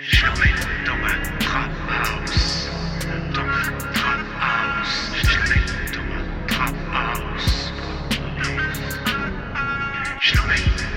jamais dans ma trap house. Dans ma trap house. Jamais dans ma trap house. Jamais.